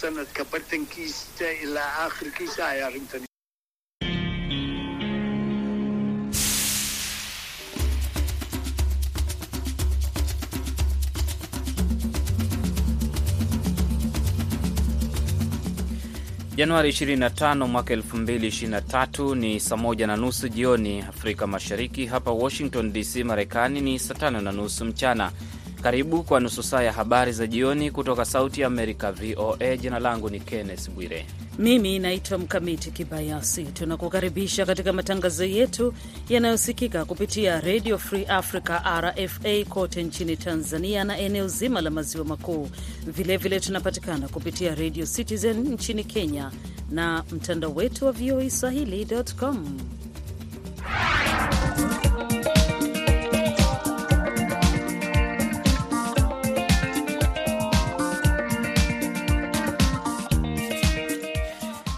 sanad ka bartankiisa ilaa aakhirkiisa ay arrintan. Januari 25 mwaka 2023 ni saa 1:30 jioni Afrika Mashariki. Hapa Washington DC Marekani ni saa 5:30 mchana. Karibu kwa nusu saa ya habari za jioni kutoka Sauti ya Amerika VOA. Jina langu ni Kenneth Bwire. Mimi naitwa Mkamiti Kibayasi. Tunakukaribisha katika matangazo yetu yanayosikika kupitia Radio Free Africa RFA kote nchini Tanzania na eneo zima la maziwa makuu. Vilevile tunapatikana kupitia Radio Citizen nchini Kenya na mtandao wetu wa voaswahili.com.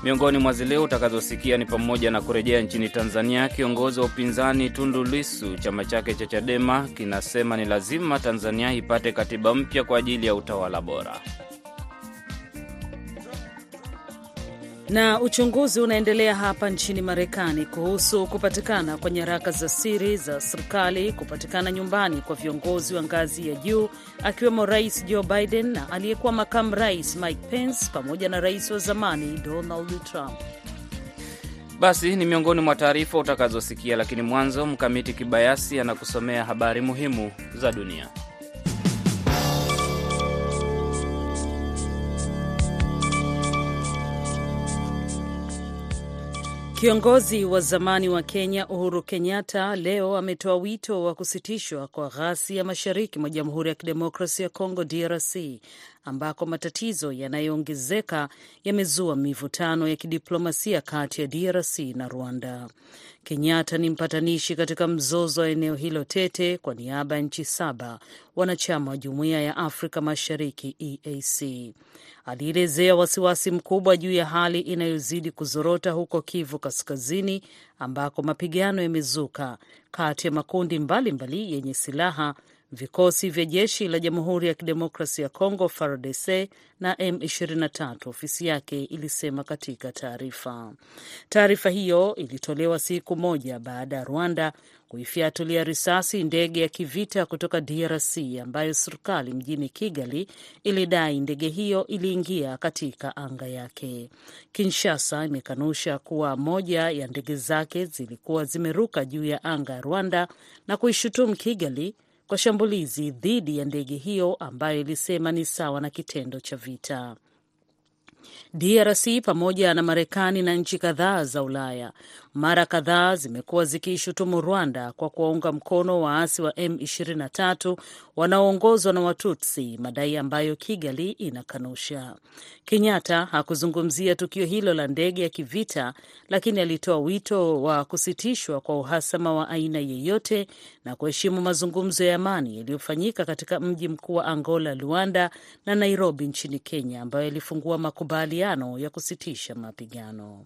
Miongoni mwa zile utakazosikia ni pamoja na kurejea nchini Tanzania kiongozi wa upinzani Tundu Lissu. Chama chake cha Chadema kinasema ni lazima Tanzania ipate katiba mpya kwa ajili ya utawala bora. Na uchunguzi unaendelea hapa nchini Marekani kuhusu kupatikana kwa nyaraka za siri za serikali kupatikana nyumbani kwa viongozi wa ngazi ya juu akiwemo Rais Joe Biden na aliyekuwa makamu rais Mike Pence pamoja na rais wa zamani Donald Trump. Basi ni miongoni mwa taarifa utakazosikia, lakini mwanzo Mkamiti Kibayasi anakusomea habari muhimu za dunia. Kiongozi wa zamani wa Kenya Uhuru Kenyatta leo ametoa wito wa kusitishwa kwa ghasia mashariki mwa Jamhuri ya Kidemokrasia ya Kongo DRC, ambako matatizo yanayoongezeka yamezua mivutano ya kidiplomasia kati ya DRC na Rwanda. Kenyatta ni mpatanishi katika mzozo wa eneo hilo tete kwa niaba ya nchi 7 wanachama wa Jumuiya ya Afrika Mashariki EAC. Alielezea wasiwasi mkubwa juu ya hali inayozidi kuzorota huko Kivu Kaskazini, ambako mapigano yamezuka kati ya makundi mbalimbali yenye silaha, vikosi vya jeshi la Jamhuri ya Kidemokrasia ya Kongo FARDC na M23, ofisi yake ilisema katika taarifa. Taarifa hiyo ilitolewa siku moja baada ya Rwanda kuifiatulia risasi ndege ya kivita kutoka DRC ambayo serikali mjini Kigali ilidai ndege hiyo iliingia katika anga yake. Kinshasa imekanusha kuwa moja ya ndege zake zilikuwa zimeruka juu ya anga ya Rwanda na kuishutumu Kigali kwa shambulizi dhidi ya ndege hiyo ambayo ilisema ni sawa na kitendo cha vita. DRC pamoja na Marekani na nchi kadhaa za Ulaya mara kadhaa zimekuwa zikiishutumu Rwanda kwa kuwaunga mkono waasi wa M23 wanaoongozwa na Watutsi, madai ambayo Kigali inakanusha. Kenyatta hakuzungumzia tukio hilo la ndege ya kivita, lakini alitoa wito wa kusitishwa kwa uhasama wa aina yoyote na kuheshimu mazungumzo ya amani yaliyofanyika katika mji mkuu wa Angola Luanda na Nairobi nchini Kenya, ambayo ilifungua makubaliano ya kusitisha mapigano.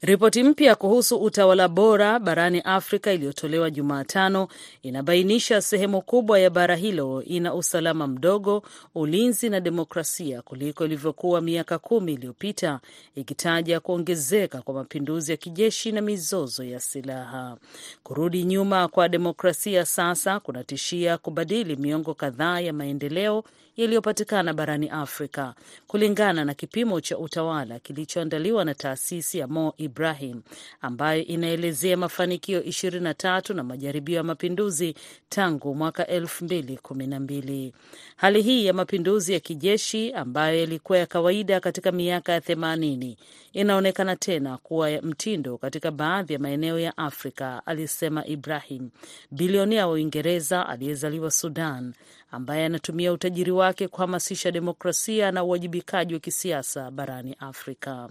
Ripoti mpya kuhusu utawala bora barani Afrika iliyotolewa Jumatano inabainisha sehemu kubwa ya bara hilo ina usalama mdogo, ulinzi na demokrasia kuliko ilivyokuwa miaka 10 iliyopita, ikitaja kuongezeka kwa mapinduzi ya kijeshi na mizozo ya silaha. Kurudi nyuma kwa demokrasia sasa kunatishia kubadili miongo kadhaa ya maendeleo yaliyopatikana barani Afrika, kulingana na kipimo cha utawala kilichoandaliwa na taasisi ya Ibrahim, ambayo inaelezea mafanikio 23 na majaribio ya mapinduzi tangu mwaka 2012. Hali hii ya mapinduzi ya kijeshi, ambayo ilikuwa ya kawaida katika miaka ya 80, inaonekana tena kuwa ya mtindo katika baadhi ya maeneo ya Afrika, alisema Ibrahim, bilionea wa Uingereza aliyezaliwa Sudan, ambaye anatumia utajiri wake kuhamasisha demokrasia na uwajibikaji wa kisiasa barani Afrika.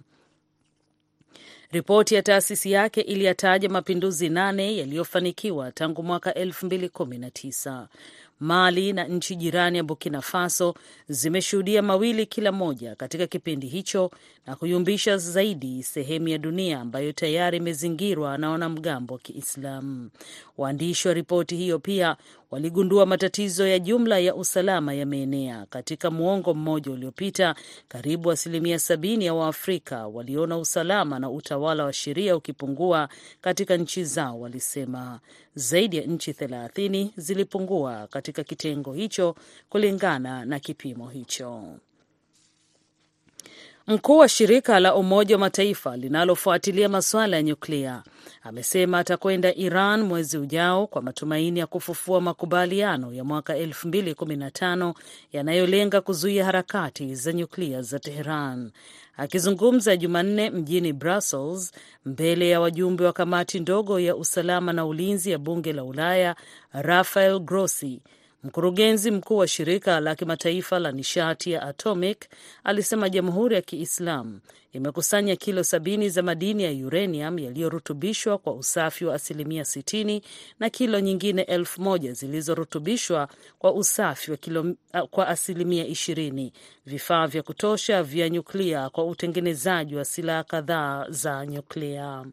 Ripoti ya taasisi yake iliyataja mapinduzi 8 yaliyofanikiwa tangu mwaka 2019. Mali na nchi jirani ya Burkina Faso zimeshuhudia mawili kila moja katika kipindi hicho na kuyumbisha zaidi sehemu ya dunia ambayo tayari imezingirwa na wanamgambo wa Kiislamu. Waandishi wa ripoti hiyo pia waligundua matatizo ya jumla ya usalama yameenea. Katika muongo mmoja uliopita, karibu 70% ya Waafrika waliona usalama na utawala wa sheria ukipungua katika nchi zao, walisema. Zaidi ya nchi 30 zilipungua katika kitengo hicho kulingana na kipimo hicho. Mkuu wa shirika la Umoja wa Mataifa linalofuatilia masuala ya nyuklia amesema atakwenda Iran mwezi ujao kwa matumaini ya kufufua makubaliano ya mwaka 2015 yanayolenga kuzuia harakati za nyuklia za Tehran. Akizungumza Jumanne mjini Brussels mbele ya wajumbe wa kamati ndogo ya usalama na ulinzi ya bunge la Ulaya, Rafael Grossi, mkurugenzi mkuu wa shirika la kimataifa la nishati ya atomic, alisema Jamhuri ya Kiislamu imekusanya kilo 70 za madini ya uranium yaliyorutubishwa kwa usafi wa 60% na kilo nyingine 1,000 zilizorutubishwa kwa usafi wa kwa 20%, vifaa vya kutosha vya nyuklia kwa utengenezaji wa silaha kadhaa za nyuklia.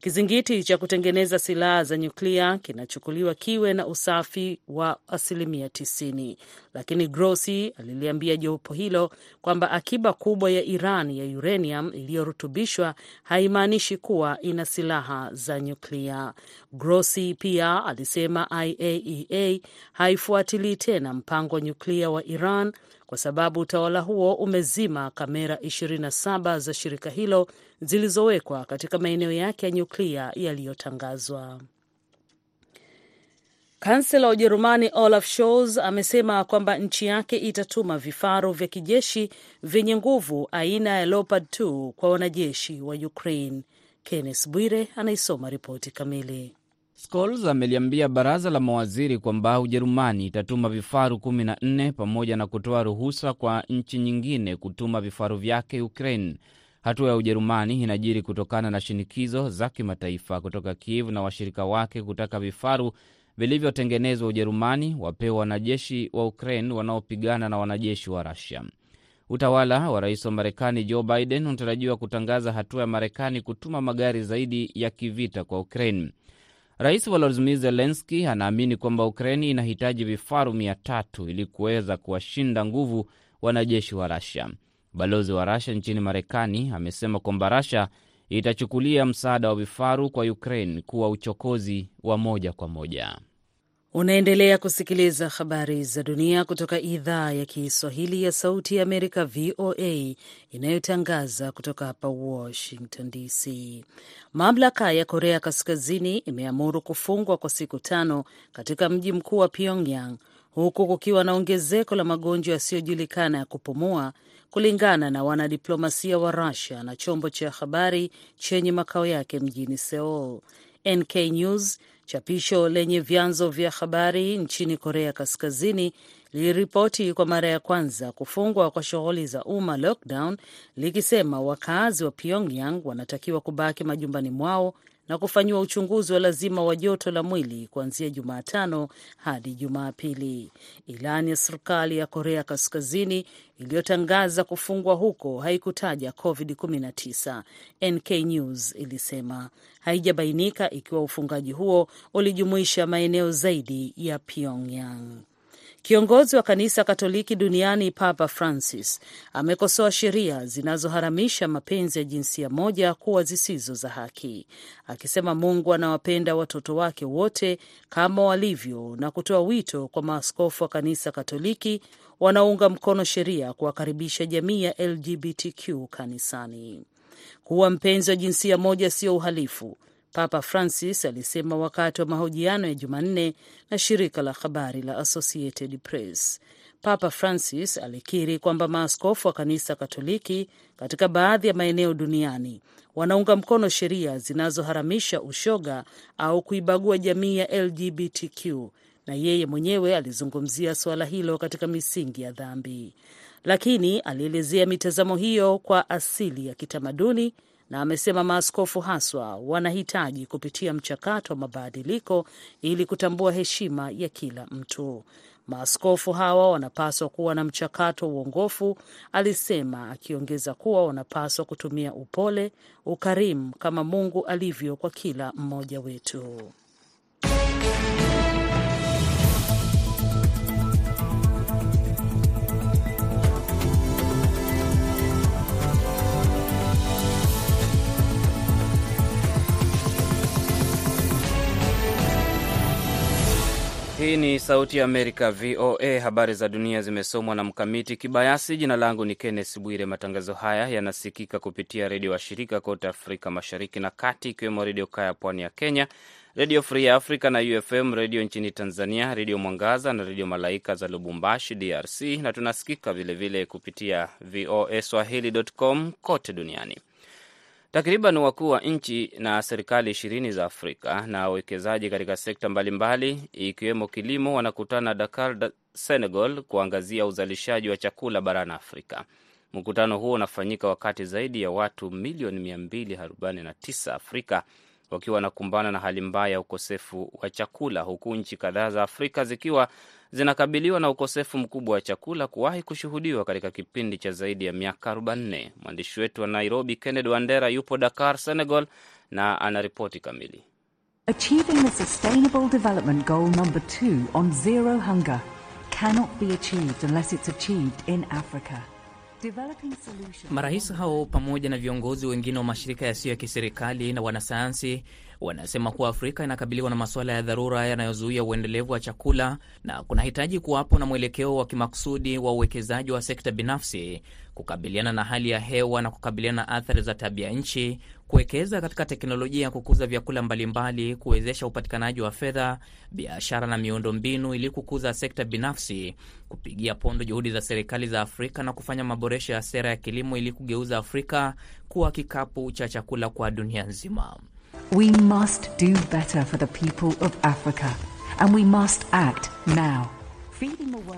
Kizingiti cha kutengeneza silaha za nyuklia kinachukuliwa kiwe na usafi wa 90%, lakini Grossi aliliambia jopo hilo kwamba akiba kubwa ya Iran ya uranium iliyorutubishwa haimaanishi kuwa ina silaha za nyuklia. Grossi pia alisema IAEA haifuatili tena mpango wa nyuklia wa Iran kwa sababu utawala huo umezima kamera 27 za shirika hilo zilizowekwa katika maeneo yake ya nyuklia yaliyotangazwa. Kansela wa Ujerumani Olaf Scholz amesema kwamba nchi yake itatuma vifaru vya kijeshi vyenye nguvu aina ya Leopard 2 kwa wanajeshi wa Ukraine. Kenneth Bwire anaisoma ripoti kamili. Scholz ameliambia baraza la mawaziri kwamba Ujerumani itatuma vifaru 14 pamoja na kutoa ruhusa kwa nchi nyingine kutuma vifaru vyake Ukraine. Hatua ya Ujerumani inajiri kutokana na shinikizo za kimataifa kutoka Kiev na washirika wake kutaka vifaru vilivyotengenezwa Ujerumani wapewe wanajeshi wa Ukraine wanaopigana na wanajeshi wa Russia. Utawala wa Rais wa Marekani Joe Biden unatarajiwa kutangaza hatua ya Marekani kutuma magari zaidi ya kivita kwa Ukraine. Rais Volodymyr Zelensky anaamini kwamba Ukraine inahitaji vifaru 300 ili kuweza kuwashinda nguvu wanajeshi wa Russia. Balozi wa Russia nchini Marekani amesema kwamba Russia itachukulia msaada wa vifaru kwa Ukraine kuwa uchokozi wa moja kwa moja. Unaendelea kusikiliza habari za dunia kutoka idhaa ya Kiswahili ya Sauti ya Amerika VOA inayotangaza kutoka hapa Washington DC. Mamlaka ya Korea Kaskazini imeamuru kufungwa kwa siku 5 katika mji mkuu wa Pyongyang, huku kukiwa na ongezeko la magonjwa yasiyojulikana ya kupumua, kulingana na wanadiplomasia wa Russia na chombo cha habari chenye makao yake mjini Seoul. NK News, chapisho lenye vyanzo vya habari nchini Korea Kaskazini, liliripoti kwa mara ya kwanza kufungwa kwa shughuli za umma, lockdown, likisema wakazi wa Pyongyang wanatakiwa kubaki majumbani mwao na kufanywa uchunguzi wa lazima wa joto la mwili kuanzia Jumatano hadi Jumapili. Ilani ya serikali ya Korea Kaskazini iliyotangaza kufungwa huko haikutaja COVID-19. NK News ilisema haijabainika ikiwa ufungaji huo ulijumuisha maeneo zaidi ya Pyongyang. Kiongozi wa kanisa Katoliki duniani Papa Francis amekosoa sheria zinazoharamisha mapenzi ya jinsia moja kuwa zisizo za haki, akisema Mungu anawapenda watoto wake wote kama walivyo, na kutoa wito kwa maaskofu wa kanisa Katoliki wanaunga mkono sheria kuwakaribisha jamii ya LGBTQ kanisani. Kuwa mpenzi wa jinsia moja sio uhalifu, Papa Francis alisema wakati wa mahojiano ya Jumanne na shirika la habari la Associated Press. Papa Francis alikiri kwamba maaskofu wa kanisa Katoliki katika baadhi ya maeneo duniani wanaunga mkono sheria zinazoharamisha ushoga au kuibagua jamii ya LGBTQ, na yeye mwenyewe alizungumzia swala hilo katika Misingi ya Dhambi. Lakini alielezea mitazamo hiyo kwa asili ya kitamaduni, na amesema maaskofu haswa wanahitaji kupitia mchakato wa mabadiliko ili kutambua heshima ya kila mtu. Maaskofu hawa wanapaswa kuwa na mchakato uongofu, alisema, akiongeza kuwa wanapaswa kutumia upole, ukarimu kama Mungu alivyo kwa kila mmoja wetu. Hii ni Sauti ya Amerika VOA. Habari za dunia zimesomwa na Mkamiti Kibayasi. Jina langu ni Kenneth Bwire. Matangazo haya yanasikika kupitia redio washirika kote Afrika Mashariki na Kati, ikiwemo Redio Kaya pwani ya Kenya, Radio Free Africa na UFM Radio nchini Tanzania, Radio Mwangaza na Radio Malaika za Lubumbashi DRC, na tunasikika vile vile kupitia voaswahili.com kote duniani. Takriban wakuu wa nchi na serikali 20 za Afrika na wawekezaji katika sekta mbalimbali ikiwemo kilimo wanakutana Dakar, Senegal kuangazia uzalishaji wa chakula barani Afrika. Mkutano huo unafanyika wakati zaidi ya watu milioni 249 Afrika wakiwa wanakumbana na hali mbaya ya ukosefu wa chakula, huku nchi kadhaa za Afrika zikiwa zinakabiliwa na ukosefu mkubwa wa chakula kuwahi kushuhudiwa katika kipindi cha zaidi ya miaka 40. Mwandishi wetu wa Nairobi Kenneth Bwire yupo Dakar, Senegal na anaripoti kamili. Achieving the sustainable development goal number 2 on zero hunger cannot be achieved unless it's achieved in Africa. Marais hao pamoja na viongozi wengine wa mashirika yasiyo ya kiserikali na wanasayansi wanasema kuwa Afrika inakabiliwa na masuala ya dharura yanayozuia uendelevu wa chakula na kunahitaji kuwapo na mwelekeo wa kimakusudi wa uwekezaji wa sekta binafsi kukabiliana na hali ya hewa na kukabiliana na athari za tabia nchi, kuwekeza katika teknolojia ya kukuza vyakula mbalimbali, kuwezesha upatikanaji wa fedha, biashara na miundombinu ili kukuza sekta binafsi, kupigia pondo juhudi za serikali za Afrika na kufanya maboresho ya sera ya kilimo ili kugeuza Afrika kuwa kikapu cha chakula kwa dunia nzima. We must do better for the people of Africa and we must act now.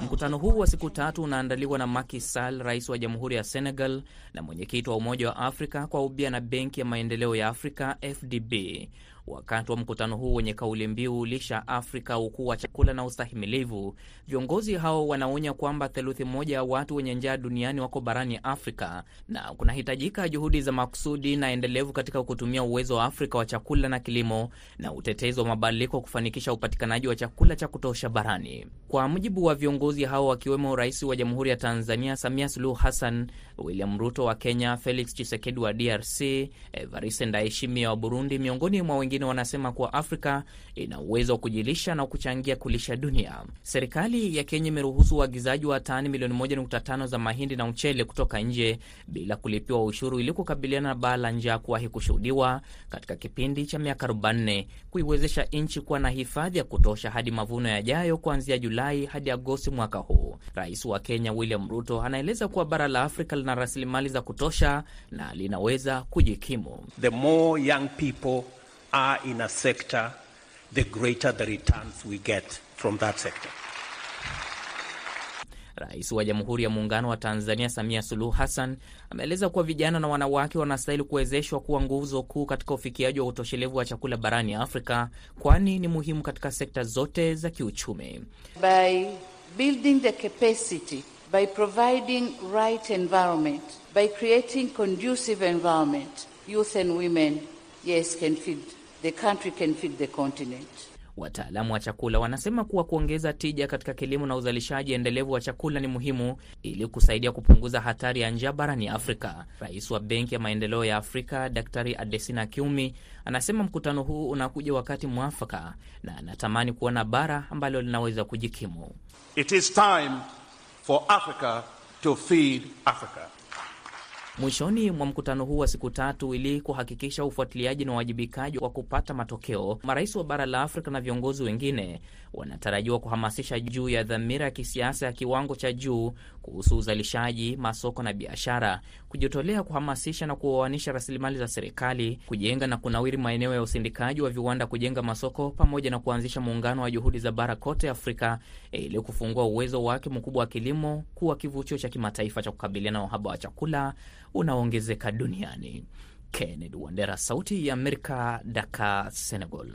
Mkutano huu wa siku 3 unaandaliwa na Macky Sall, rais wa Jamhuri ya Senegal na mwenyekiti wa Umoja wa Afrika kwa ubia na Benki ya Maendeleo ya Afrika FDB. Wakati wa mkutano huu wenye kauli mbiu lisha Afrika, ukuu wa chakula na ustahimilivu, viongozi hao wanaonya kwamba theluthi moja ya watu wenye njaa duniani wako barani Afrika na kunahitajika juhudi za makusudi na endelevu katika kutumia uwezo wa Afrika wa chakula na kilimo na utetezi wa mabadiliko kufanikisha upatikanaji wa chakula cha kutosha barani. Kwa mujibu wa viongozi hao, wakiwemo rais wa Jamhuri ya Tanzania Samia Suluhu Hassan, William Ruto wa Kenya, Felix Tshisekedi wa DRC, Evariste Ndayishimiye wa Burundi, miongoni mwa wengine, wanasema kuwa Afrika ina uwezo wa kujilisha na kuchangia kulisha dunia. Serikali ya Kenya imeruhusu waagizaji wa tani milioni 1.5 za mahindi na mchele kutoka nje bila kulipiwa ushuru ili kukabiliana na baa la njaa kuwahi kushuhudiwa katika kipindi cha miaka 40, kuiwezesha nchi kuwa na hifadhi ya kutosha hadi mavuno yajayo kuanzia Julai hadi Agosti mwaka huu. Rais wa Kenya William Ruto anaeleza kuwa bara la Afrika lina rasilimali za kutosha na linaweza kujikimu. The more young people are in a sector, the greater the returns we get from that sector. Rais wa Jamhuri ya Muungano wa Tanzania Samia Suluhu Hassan ameeleza kuwa vijana na wanawake wanastahili kuwezeshwa kuwa nguzo kuu katika ufikiaji wa utoshelevu wa chakula barani Afrika, kwani ni muhimu katika sekta zote za kiuchumi. By building the capacity, by providing right environment, by creating conducive environment, youth and women, yes, can feed the country, can feed the continent. Wataalamu wa chakula wanasema kuwa kuongeza tija katika kilimo na uzalishaji endelevu wa chakula ni muhimu ili kusaidia kupunguza hatari ya njaa barani Afrika. Rais wa Benki ya Maendeleo ya Afrika Daktari Adesina Kiumi anasema mkutano huu unakuja wakati mwafaka na anatamani kuona bara ambalo linaweza kujikimu. It is time for Africa to feed Africa. Mwishoni mwa mkutano huu wa siku 3, ili kuhakikisha ufuatiliaji na wajibikaji wa kupata matokeo, marais wa bara la Afrika na viongozi wengine wanatarajiwa kuhamasisha juu ya dhamira ya kisiasa ya kiwango cha juu kuhusu uzalishaji, masoko na biashara, kujitolea kuhamasisha na kuoanisha rasilimali za serikali, kujenga na kunawiri maeneo ya usindikaji wa viwanda, kujenga masoko, pamoja na kuanzisha muungano wa juhudi za bara kote Afrika ili kufungua uwezo wake mkubwa wa kilimo kuwa kivutio cha kimataifa cha kukabiliana na uhaba wa chakula unaongezeka duniani. Kenneth Bwire, Sauti ya Amerika, Dakar, Senegal.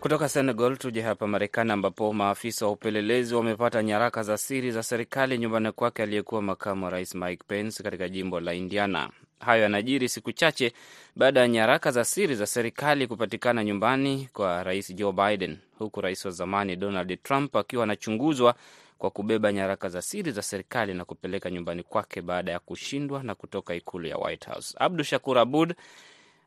Kutoka Senegal tuje hapa Marekani, ambapo maafisa wa upelelezi wamepata nyaraka za siri za serikali nyumbani kwake aliyekuwa makamu wa rais Mike Pence katika jimbo la Indiana. Hayo yanajiri siku chache baada ya nyaraka za siri za serikali kupatikana nyumbani kwa rais Joe Biden, huku rais wa zamani Donald Trump akiwa anachunguzwa kwa kubeba nyaraka za siri za serikali na kupeleka nyumbani kwake baada ya kushindwa na kutoka ikulu ya White House. Abdu Shakur Abud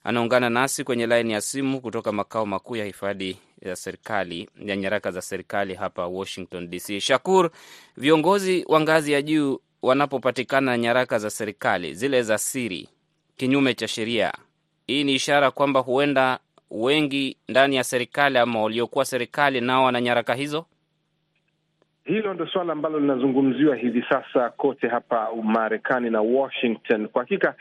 anaungana nasi kwenye line ya simu kutoka makao makuu ya hifadhi ya serikali ya nyaraka za serikali hapa Washington DC. Shakur, viongozi wa ngazi ya juu wanapopatikana nyaraka za serikali zile za siri kinyume cha sheria, hii ni ishara kwamba huenda wengi ndani ya serikali ama waliokuwa serikali nao wana nyaraka hizo? Hilo ndo swala ambalo linazungumziwa hivi sasa kote hapa Marekani na Washington. Kwa hakika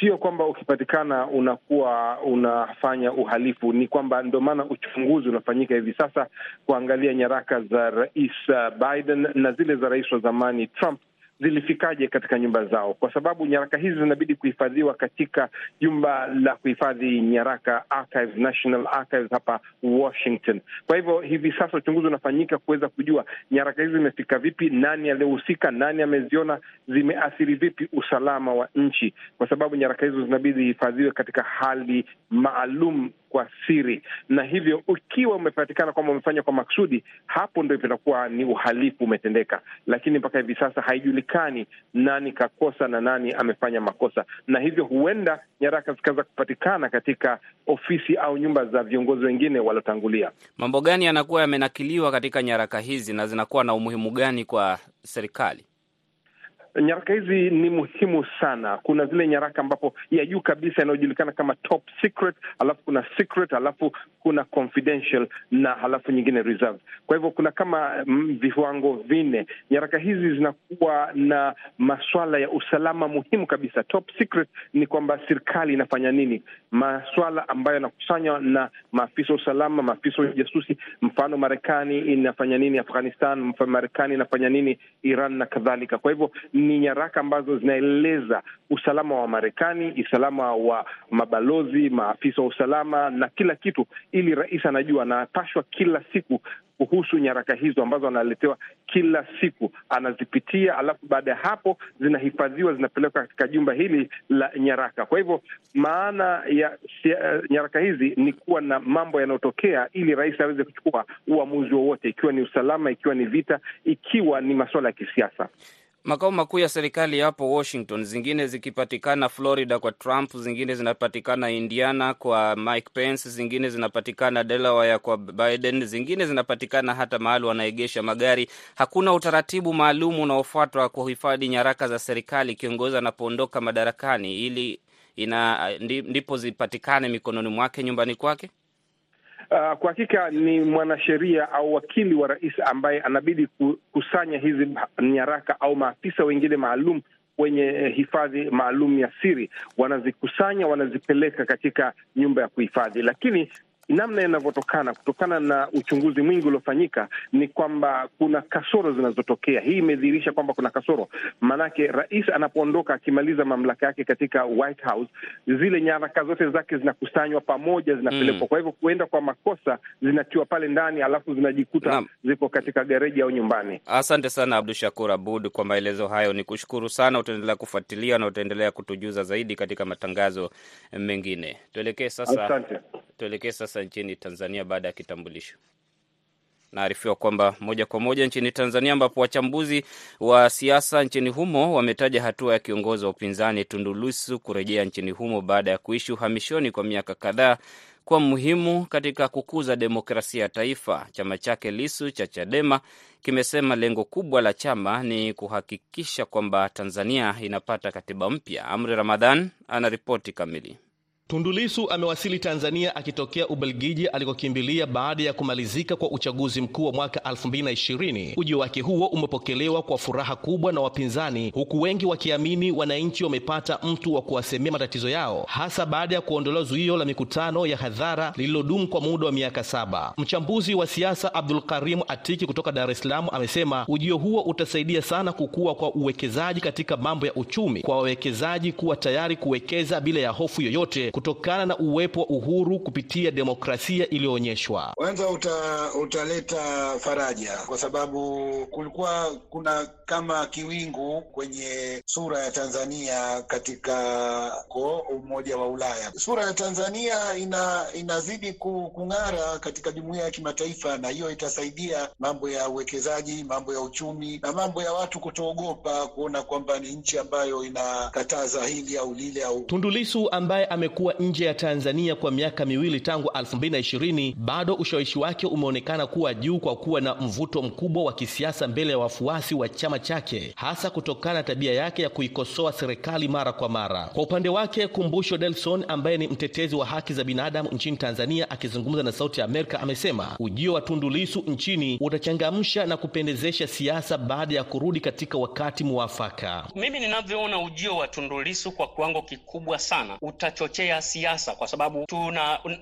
sio kwamba ukipatikana unakuwa unafanya uhalifu, ni kwamba ndio maana uchunguzi unafanyika hivi sasa kuangalia nyaraka za Rais Biden na zile za rais wa zamani Trump zilifikaje katika nyumba zao, kwa sababu nyaraka hizi zinabidi kuhifadhiwa katika jumba la kuhifadhi nyaraka Archives, National Archives hapa Washington. Kwa hivyo hivi sasa uchunguzi unafanyika kuweza kujua nyaraka hizi zimefika vipi, nani alihusika, nani ameziona, zimeathiri vipi usalama wa nchi, kwa sababu nyaraka hizo zinabidi hifadhiwe katika hali maalum kwa siri. Na hivyo ukiwa umepatikana kwamba umefanya kwa maksudi, hapo ndio inakuwa ni uhalifu umetendeka. Lakini mpaka hivi sasa haijulikani nani kakosa na nani amefanya makosa, na hivyo huenda nyaraka zikaanza kupatikana katika ofisi au nyumba za viongozi wengine waliotangulia. Mambo gani yanakuwa yamenakiliwa katika nyaraka hizi na zinakuwa na umuhimu gani kwa serikali? Nyaraka hizi ni muhimu sana. Kuna zile nyaraka ambapo ya juu kabisa inayojulikana kama top secret, alafu kuna secret, alafu kuna confidential na halafu nyingine reserve. Kwa hivyo kuna kama viwango vine. Nyaraka hizi zinakuwa na masuala ya usalama muhimu kabisa. Top secret ni kwamba serikali inafanya nini, masuala ambayo yanakusanywa na maafisa usalama, maafisa ujasusi, mfano Marekani inafanya nini Afghanistan, mfano Marekani inafanya nini Iran na kadhalika. Kwa hivyo ni nyaraka ambazo zinaeleza usalama wa Marekani, usalama wa mabalozi, maafisa wa usalama na kila kitu, ili rais anajua na anapashwa kila siku kuhusu nyaraka hizo ambazo analetewa kila siku, anazipitia, alafu baada hapo zinahifadhiwa, zinapelekwa katika jumba hili la nyaraka. Kwa hivyo maana ya nyaraka hizi ni kuwa na mambo yanayotokea ili rais aweze kuchukua uamuzi wowote, ikiwa ni usalama, ikiwa ni vita, ikiwa ni masuala ya kisiasa. Makao makuu ya serikali hapo Washington, zingine zikipatikana Florida kwa Trump, zingine zinapatikana Indiana kwa Mike Pence, zingine zinapatikana Delaware kwa Biden, zingine zinapatikana hata mahali wanaegesha magari. Hakuna utaratibu maalum unaofuatwa kuhifadhi nyaraka za serikali kiongozi anapoondoka madarakani ili ndipo zipatikane mikononi mwake nyumbani kwake. Kwa hakika ni mwanasheria au wakili wa rais ambaye anabidi kusanya hizi nyaraka, au maafisa wengine maalum wenye hifadhi maalum ya siri wanazikusanya, wanazipeleka katika nyumba ya kuhifadhi. Lakini namna inavyotokana kutokana na uchunguzi mwingi uliofanyika ni kwamba kuna kasoro zinazotokea. Hii imedhihirisha kwamba kuna kasoro, manake rais anapoondoka akimaliza mamlaka yake katika White House, zile nyaraka zote zake zinakusanywa pamoja, zinapelekwa. Kwa hivyo kuenda kwa makosa zinatiwa pale ndani, alafu zinajikuta zipo katika gereji au nyumbani. Asante sana Abdul Shakur Abud kwa maelezo hayo. Nikushukuru sana, utaendelea kufuatilia na utaendelea kutujuza zaidi katika matangazo mengine. Tuelekee sasa nchini Tanzania baada ya kitambulisho. Naarifiwa kwamba moja kwa moja nchini Tanzania, ambapo wachambuzi wa siasa nchini humo wametaja hatua ya kiongozi wa upinzani Tundu Lissu kurejea nchini humo baada ya kuishi uhamishoni kwa miaka kadhaa kwa muhimu katika kukuza demokrasia ya taifa. Chama chake Lissu cha Chadema kimesema lengo kubwa la chama ni kuhakikisha kwamba Tanzania inapata katiba mpya. Amri Ramadhan anaripoti kamili. Tundu Lissu amewasili Tanzania akitokea Ubelgiji alikokimbilia baada ya kumalizika kwa uchaguzi mkuu wa mwaka 2020. Ujio wake huo umepokelewa kwa furaha kubwa na wapinzani, huku wengi wakiamini wananchi wamepata mtu wa kuwasemea matatizo yao, hasa baada ya kuondolewa zuio la mikutano ya hadhara lililodumu kwa muda wa miaka 7. Mchambuzi wa siasa Abdul Karim Atiki kutoka Dar es Salaam amesema ujio huo utasaidia sana kukua kwa uwekezaji katika mambo ya uchumi, kwa wawekezaji kuwa tayari kuwekeza bila ya hofu yoyote kutokana na uwepo wa Uhuru kupitia demokrasia iliyoonyeshwa. Kwanza utaleta faraja, kwa sababu kulikuwa kuna kama kiwingu kwenye sura ya Tanzania katika Umoja wa Ulaya. Sura ya Tanzania inazidi kung'ara katika jumuiya ya kimataifa, na hiyo itasaidia mambo ya uwekezaji, mambo ya uchumi na mambo ya watu kutoogopa kuona kwamba ni nchi ambayo inakataza hili au lile au. Tundu Lissu ambaye amekuwa nje ya Tanzania kwa miaka miwili tangu 2020, bado ushawishi wake umeonekana kuwa juu kwa kuwa na mvuto mkubwa wa kisiasa mbele ya wafuasi wa chama chake, hasa kutokana na tabia yake ya kuikosoa serikali mara kwa mara. Kwa upande wake, Kumbusho Delson ambaye ni mtetezi wa haki za binadamu nchini Tanzania akizungumza na Sauti ya Amerika amesema ujio wa Tundu Lissu nchini utachangamsha na kupendezesha siasa baada ya kurudi katika wakati muafaka. Mimi ninavyoona ujio wa Tundu Lissu kwa kiwango kikubwa sana utachochea siasa, kwa sababu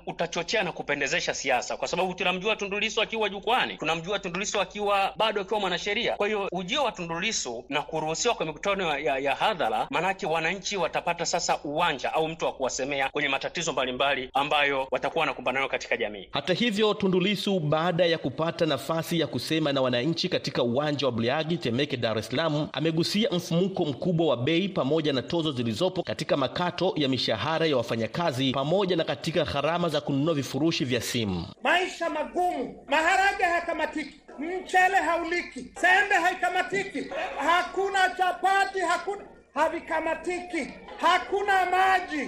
utachochea na kupendezesha siasa, kwa sababu tunamjua Tundu Lissu akiwa jukwaani, tunamjua Tundu Lissu akiwa mwanasheria. Kwa hiyo ujio wa Tundu Lissu na kuruhusiwa kwa mikutano ya hadhara, manake wananchi watapata sasa uwanja au mtu wa kuwasemea kwenye matatizo mbalimbali ambayo watakuwa wanakumbana nayo katika jamii. Hata hivyo, Tundu Lissu baada ya kupata nafasi ya kusema na wananchi katika uwanja wa Bliagi Temeke Dar es Salaam amegusia mfumuko mkubwa wa bei pamoja na tozo zilizopo katika makato ya mishahara ya wafanyakazi pamoja na katika gharama za kununua vifurushi vya simu. Maisha magumu, maharage hakamatiki, mchele hauliki, sende haikamatiki, hakuna chapati, havikamatiki, hakuna maji,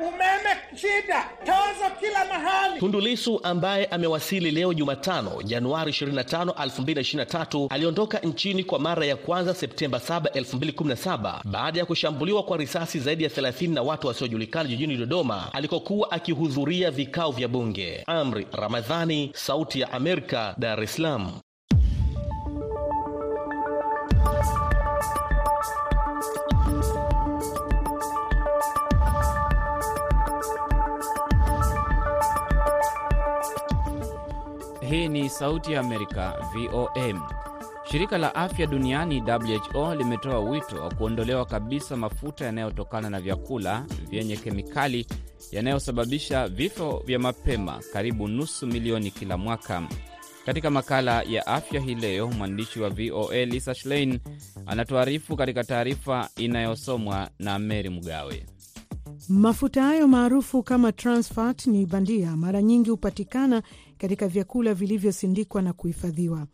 umeme shida, tozo kila mahali. Tundu Lissu ambaye amewasili leo Jumatano, Januari 25, 2023, aliondoka nchini kwa mara ya kwanza Septemba 7, 2017, baada ya kushambuliwa kwa risasi zaidi ya 30 na watu wasiojulikana jijini Dodoma alikokuwa akihudhuria vikao vya bunge. Amri Ramadhani, Sauti ya Amerika, Dar es Salaam. Hii ni Sauti ya Amerika, VOA. Shirika la Afya Duniani WHO limetoa wito wa kuondolewa kabisa mafuta yanayotokana na vyakula vyenye kemikali yanayosababisha vifo vya mapema karibu nusu milioni kila mwaka. Katika makala ya afya hii leo, mwandishi wa VOA Lisa Schlein anatuarifu katika taarifa inayosomwa na Mary Mugawe. Mafuta hayo maarufu kama trans fat ni bandia, mara nyingi hupatikana katika vyakula vilivyosindikwa na kuhifadhiwa.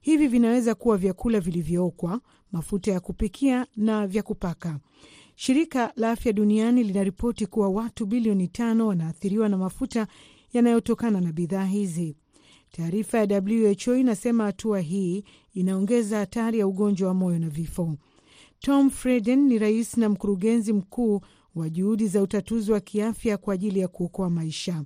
Hivi vinaweza kuwa vyakula vilivyookwa, mafuta ya kupikia na vya kupaka. Shirika la Afya Duniani linaripoti kuwa watu bilioni 5 wanaathiriwa na mafuta yanayotokana na bidhaa hizi. Taarifa ya WHO inasema hatua hii inaongeza hatari ya ugonjwa wa moyo na vifo. Tom Frieden ni rais na mkurugenzi mkuu wa juhudi za utatuzi wa kiafya kwa ajili ya kuokoa maisha.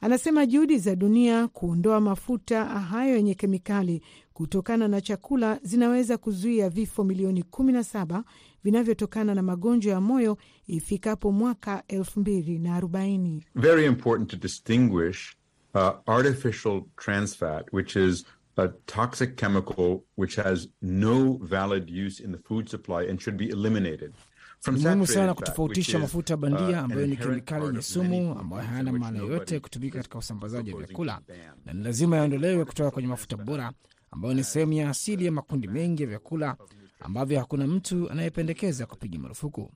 Anasema juhudi za dunia kuondoa mafuta hayo yenye kemikali kutokana na chakula zinaweza kuzuia vifo milioni 17 vinavyotokana na magonjwa ya moyo ifikapo mwaka 2040. Very important to distinguish artificial trans fat, which is a toxic chemical which has no valid use in the food supply and should be eliminated. Muhimu sana kutofautisha mafuta bandia ambayo ni kemikali yenye sumu ambayo hayana maana yoyote kutumika katika usambazaji wa vyakula, na ni lazima yaondolewe kutoka kwenye mafuta bora ambayo ni sehemu ya asili ya makundi mengi ya vyakula ambavyo hakuna mtu anayependekeza kupiga marufuku.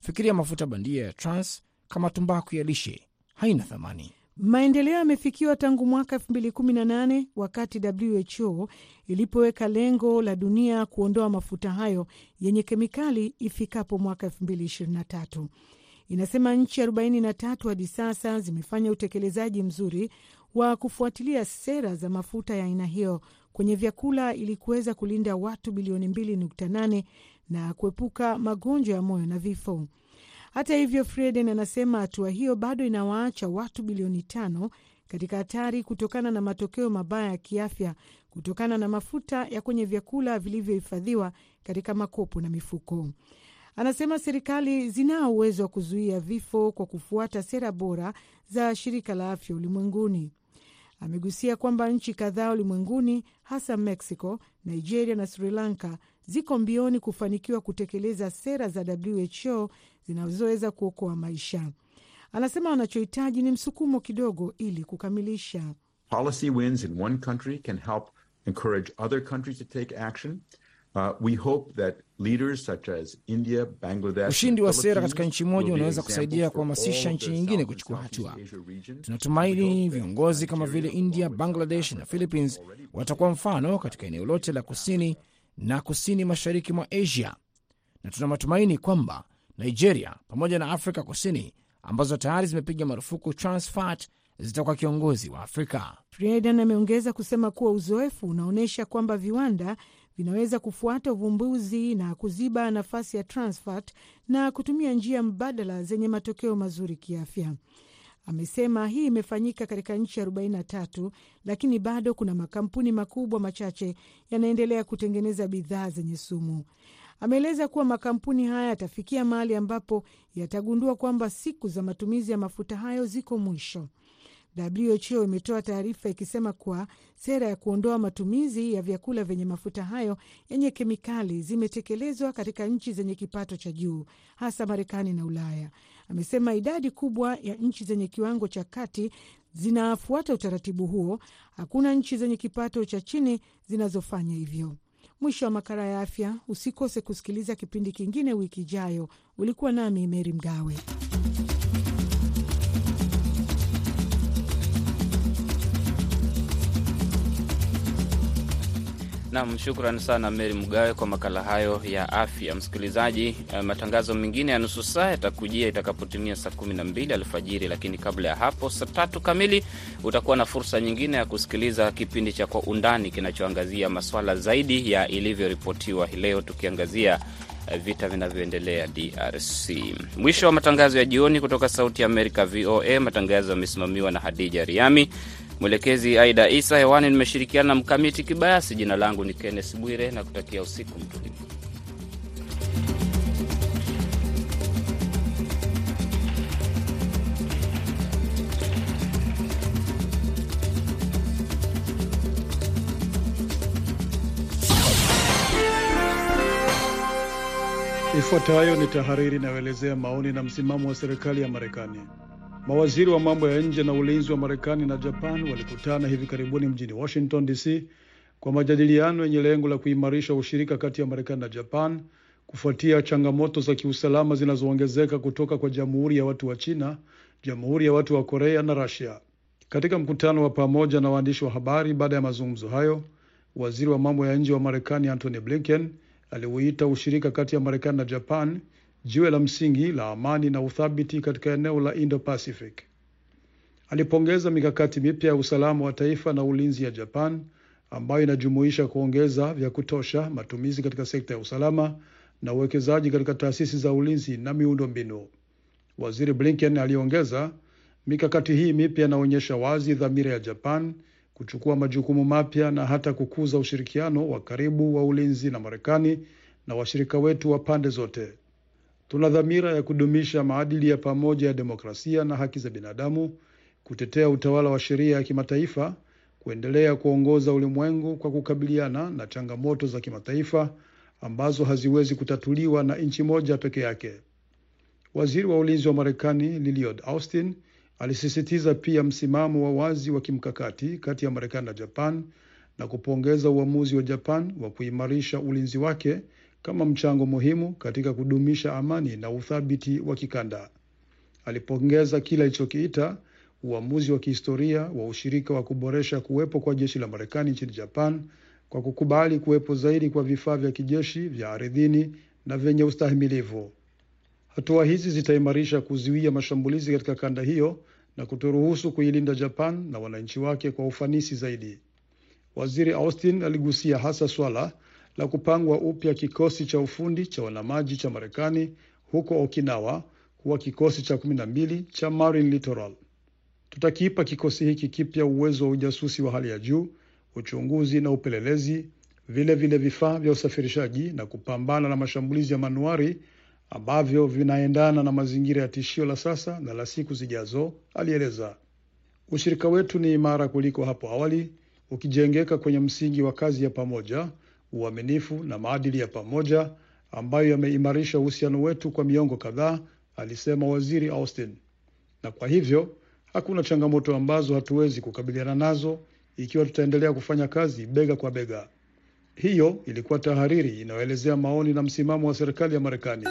Fikiria mafuta bandia ya trans kama tumbaku ya lishe, haina thamani. Maendeleo yamefikiwa tangu mwaka 2018 wakati WHO ilipoweka lengo la dunia kuondoa mafuta hayo yenye kemikali ifikapo mwaka 2023. Inasema nchi 43 hadi sasa zimefanya utekelezaji mzuri wa kufuatilia sera za mafuta ya aina hiyo kwenye vyakula ili kuweza kulinda watu bilioni 2.8 na kuepuka magonjwa ya moyo na vifo. Hata hivyo, Frieden anasema hatua hiyo bado inawaacha watu bilioni 5 katika hatari kutokana na matokeo mabaya ya kiafya kutokana na mafuta ya kwenye vyakula vilivyohifadhiwa katika makopo na mifuko. Anasema serikali zina uwezo wa kuzuia vifo kwa kufuata sera bora za Shirika la Afya Ulimwenguni. Amegusia kwamba nchi kadhaa ulimwenguni, hasa Mexico, Nigeria na Sri Lanka, ziko mbioni kufanikiwa kutekeleza sera za WHO zinazoweza kuokoa maisha. Anasema wanachohitaji ni msukumo kidogo ili kukamilisha. Policy wins in one country can help encourage other countries to take action. We hope that leaders such as India, Bangladesh, ushindi wa sera katika nchi moja unaweza kusaidia kuhamasisha nchi nyingine kuchukua hatua. Tunatumaini viongozi kama vile India, Bangladesh na Philippines watakuwa mfano katika eneo lote la kusini na kusini mashariki mwa Asia. Na tunamatumaini kwamba Nigeria pamoja na Afrika Kusini ambazo tayari zimepiga marufuku trans fat zitakuwa kiongozi wa Afrika. Frieden ameongeza kusema kuwa uzoefu unaonesha kwamba viwanda vinaweza kufuata uvumbuzi na kuziba nafasi ya trans fat na kutumia njia mbadala zenye matokeo mazuri kiafya. Amesema hii imefanyika katika nchi 43, lakini bado kuna makampuni makubwa machache yanaendelea kutengeneza bidhaa zenye sumu. Ameeleza kuwa makampuni haya yatafikia mahali ambapo yatagundua kwamba siku za matumizi ya mafuta hayo ziko mwisho. WHO imetoa taarifa ikisema kuwa sera ya kuondoa matumizi ya vyakula vyenye mafuta hayo yenye kemikali zimetekelezwa katika nchi zenye kipato cha juu, hasa Marekani na Ulaya. Amesema idadi kubwa ya nchi zenye kiwango cha kati zinafuata utaratibu huo. Hakuna nchi zenye kipato cha chini zinazofanya hivyo. Mwisho wa makala ya afya. Usikose kusikiliza kipindi kingine wiki ijayo. Ulikuwa nami Mary Mugawe. Naam, shukrani sana Mary Mugawe kwa makala hayo ya afya. Msikilizaji, matangazo mengine ya nusu saa yatakujia itakapotimia saa 12 alfajiri, lakini kabla ya hapo saa 3 kamili utakuwa na fursa nyingine ya kusikiliza kipindi cha Kwa Undani kinachoangazia masuala zaidi ya ilivyoripotiwa leo, tukiangazia vita vinavyoendelea DRC. Mwisho wa matangazo ya jioni kutoka Sauti ya Amerika VOA. Matangazo yamesimamiwa na Hadija Riami, mwelekezi Aida Isa. Hewani nimeshirikiana na Mkamiti Kibayasi. Jina langu ni Kenneth Bwire na kutakia usiku mtulivu. Ifuatayo ni tahariri inayoelezea maoni na msimamo wa serikali ya Marekani. Mawaziri wa mambo ya nje na ulinzi wa Marekani na Japan walikutana hivi karibuni mjini Washington DC kwa majadiliano yenye lengo la kuimarisha ushirika kati ya Marekani na Japan kufuatia changamoto za kiusalama zinazoongezeka kutoka kwa Jamhuri ya Watu wa China, Jamhuri ya Watu wa Korea na Russia. Katika mkutano wa pamoja na waandishi wa habari baada ya mazungumzo hayo, waziri wa mambo ya nje wa Marekani Antony Blinken aliuita ushirika kati ya Marekani na Japan jiwe la msingi la amani na uthabiti katika eneo la Indo-Pacific. Alipongeza mikakati mipya ya usalama wa taifa na ulinzi ya Japan ambayo inajumuisha kuongeza vya kutosha matumizi katika sekta ya usalama na uwekezaji katika taasisi za ulinzi na miundombinu. Waziri Blinken aliongeza, mikakati hii mipya inaonyesha wazi dhamira ya Japan kuchukua majukumu mapya na hata kukuza ushirikiano wa karibu wa ulinzi na Marekani na washirika wetu wa pande zote. Tuna dhamira ya kudumisha maadili ya pamoja ya demokrasia na haki za binadamu, kutetea utawala wa sheria ya kimataifa, kuendelea kuongoza ulimwengu kwa kukabiliana na changamoto za kimataifa ambazo haziwezi kutatuliwa na nchi moja peke yake. Waziri wa ulinzi wa Marekani Lloyd Austin alisisitiza pia msimamo wa wazi wa kimkakati kati ya Marekani na Japan na kupongeza uamuzi wa Japan wa kuimarisha ulinzi wake kama mchango muhimu katika kudumisha amani na uthabiti wa kikanda. Alipongeza kila alichokiita uamuzi wa kihistoria wa ushirika wa kuboresha kuwepo kwa jeshi la Marekani nchini Japan kwa kukubali kuwepo zaidi kwa vifaa vya kijeshi vya ardhini na vyenye ustahimilivu. Hatua hizi zitaimarisha kuzuia mashambulizi katika kanda hiyo na kutoruhusu kuilinda Japan na wananchi wake kwa ufanisi zaidi. Waziri Austin aligusia hasa swala la kupangwa upya kikosi cha ufundi cha wanamaji cha Marekani huko Okinawa kuwa kikosi cha 12 cha Marine Littoral. Tutakipa kikosi hiki kipya uwezo wa ujasusi wa hali ya juu, uchunguzi na upelelezi, vile vile vifaa vya usafirishaji na kupambana na mashambulizi ya manuari ambavyo vinaendana na mazingira ya tishio la sasa na la siku zijazo, alieleza. Ushirika wetu ni imara kuliko hapo awali, ukijengeka kwenye msingi wa kazi ya pamoja, uaminifu na maadili ya pamoja ambayo yameimarisha uhusiano wetu kwa miongo kadhaa, alisema Waziri Austin. Na kwa hivyo, hakuna changamoto ambazo hatuwezi kukabiliana nazo ikiwa tutaendelea kufanya kazi bega kwa bega. Hiyo ilikuwa tahariri inayoelezea maoni na msimamo wa serikali ya Marekani.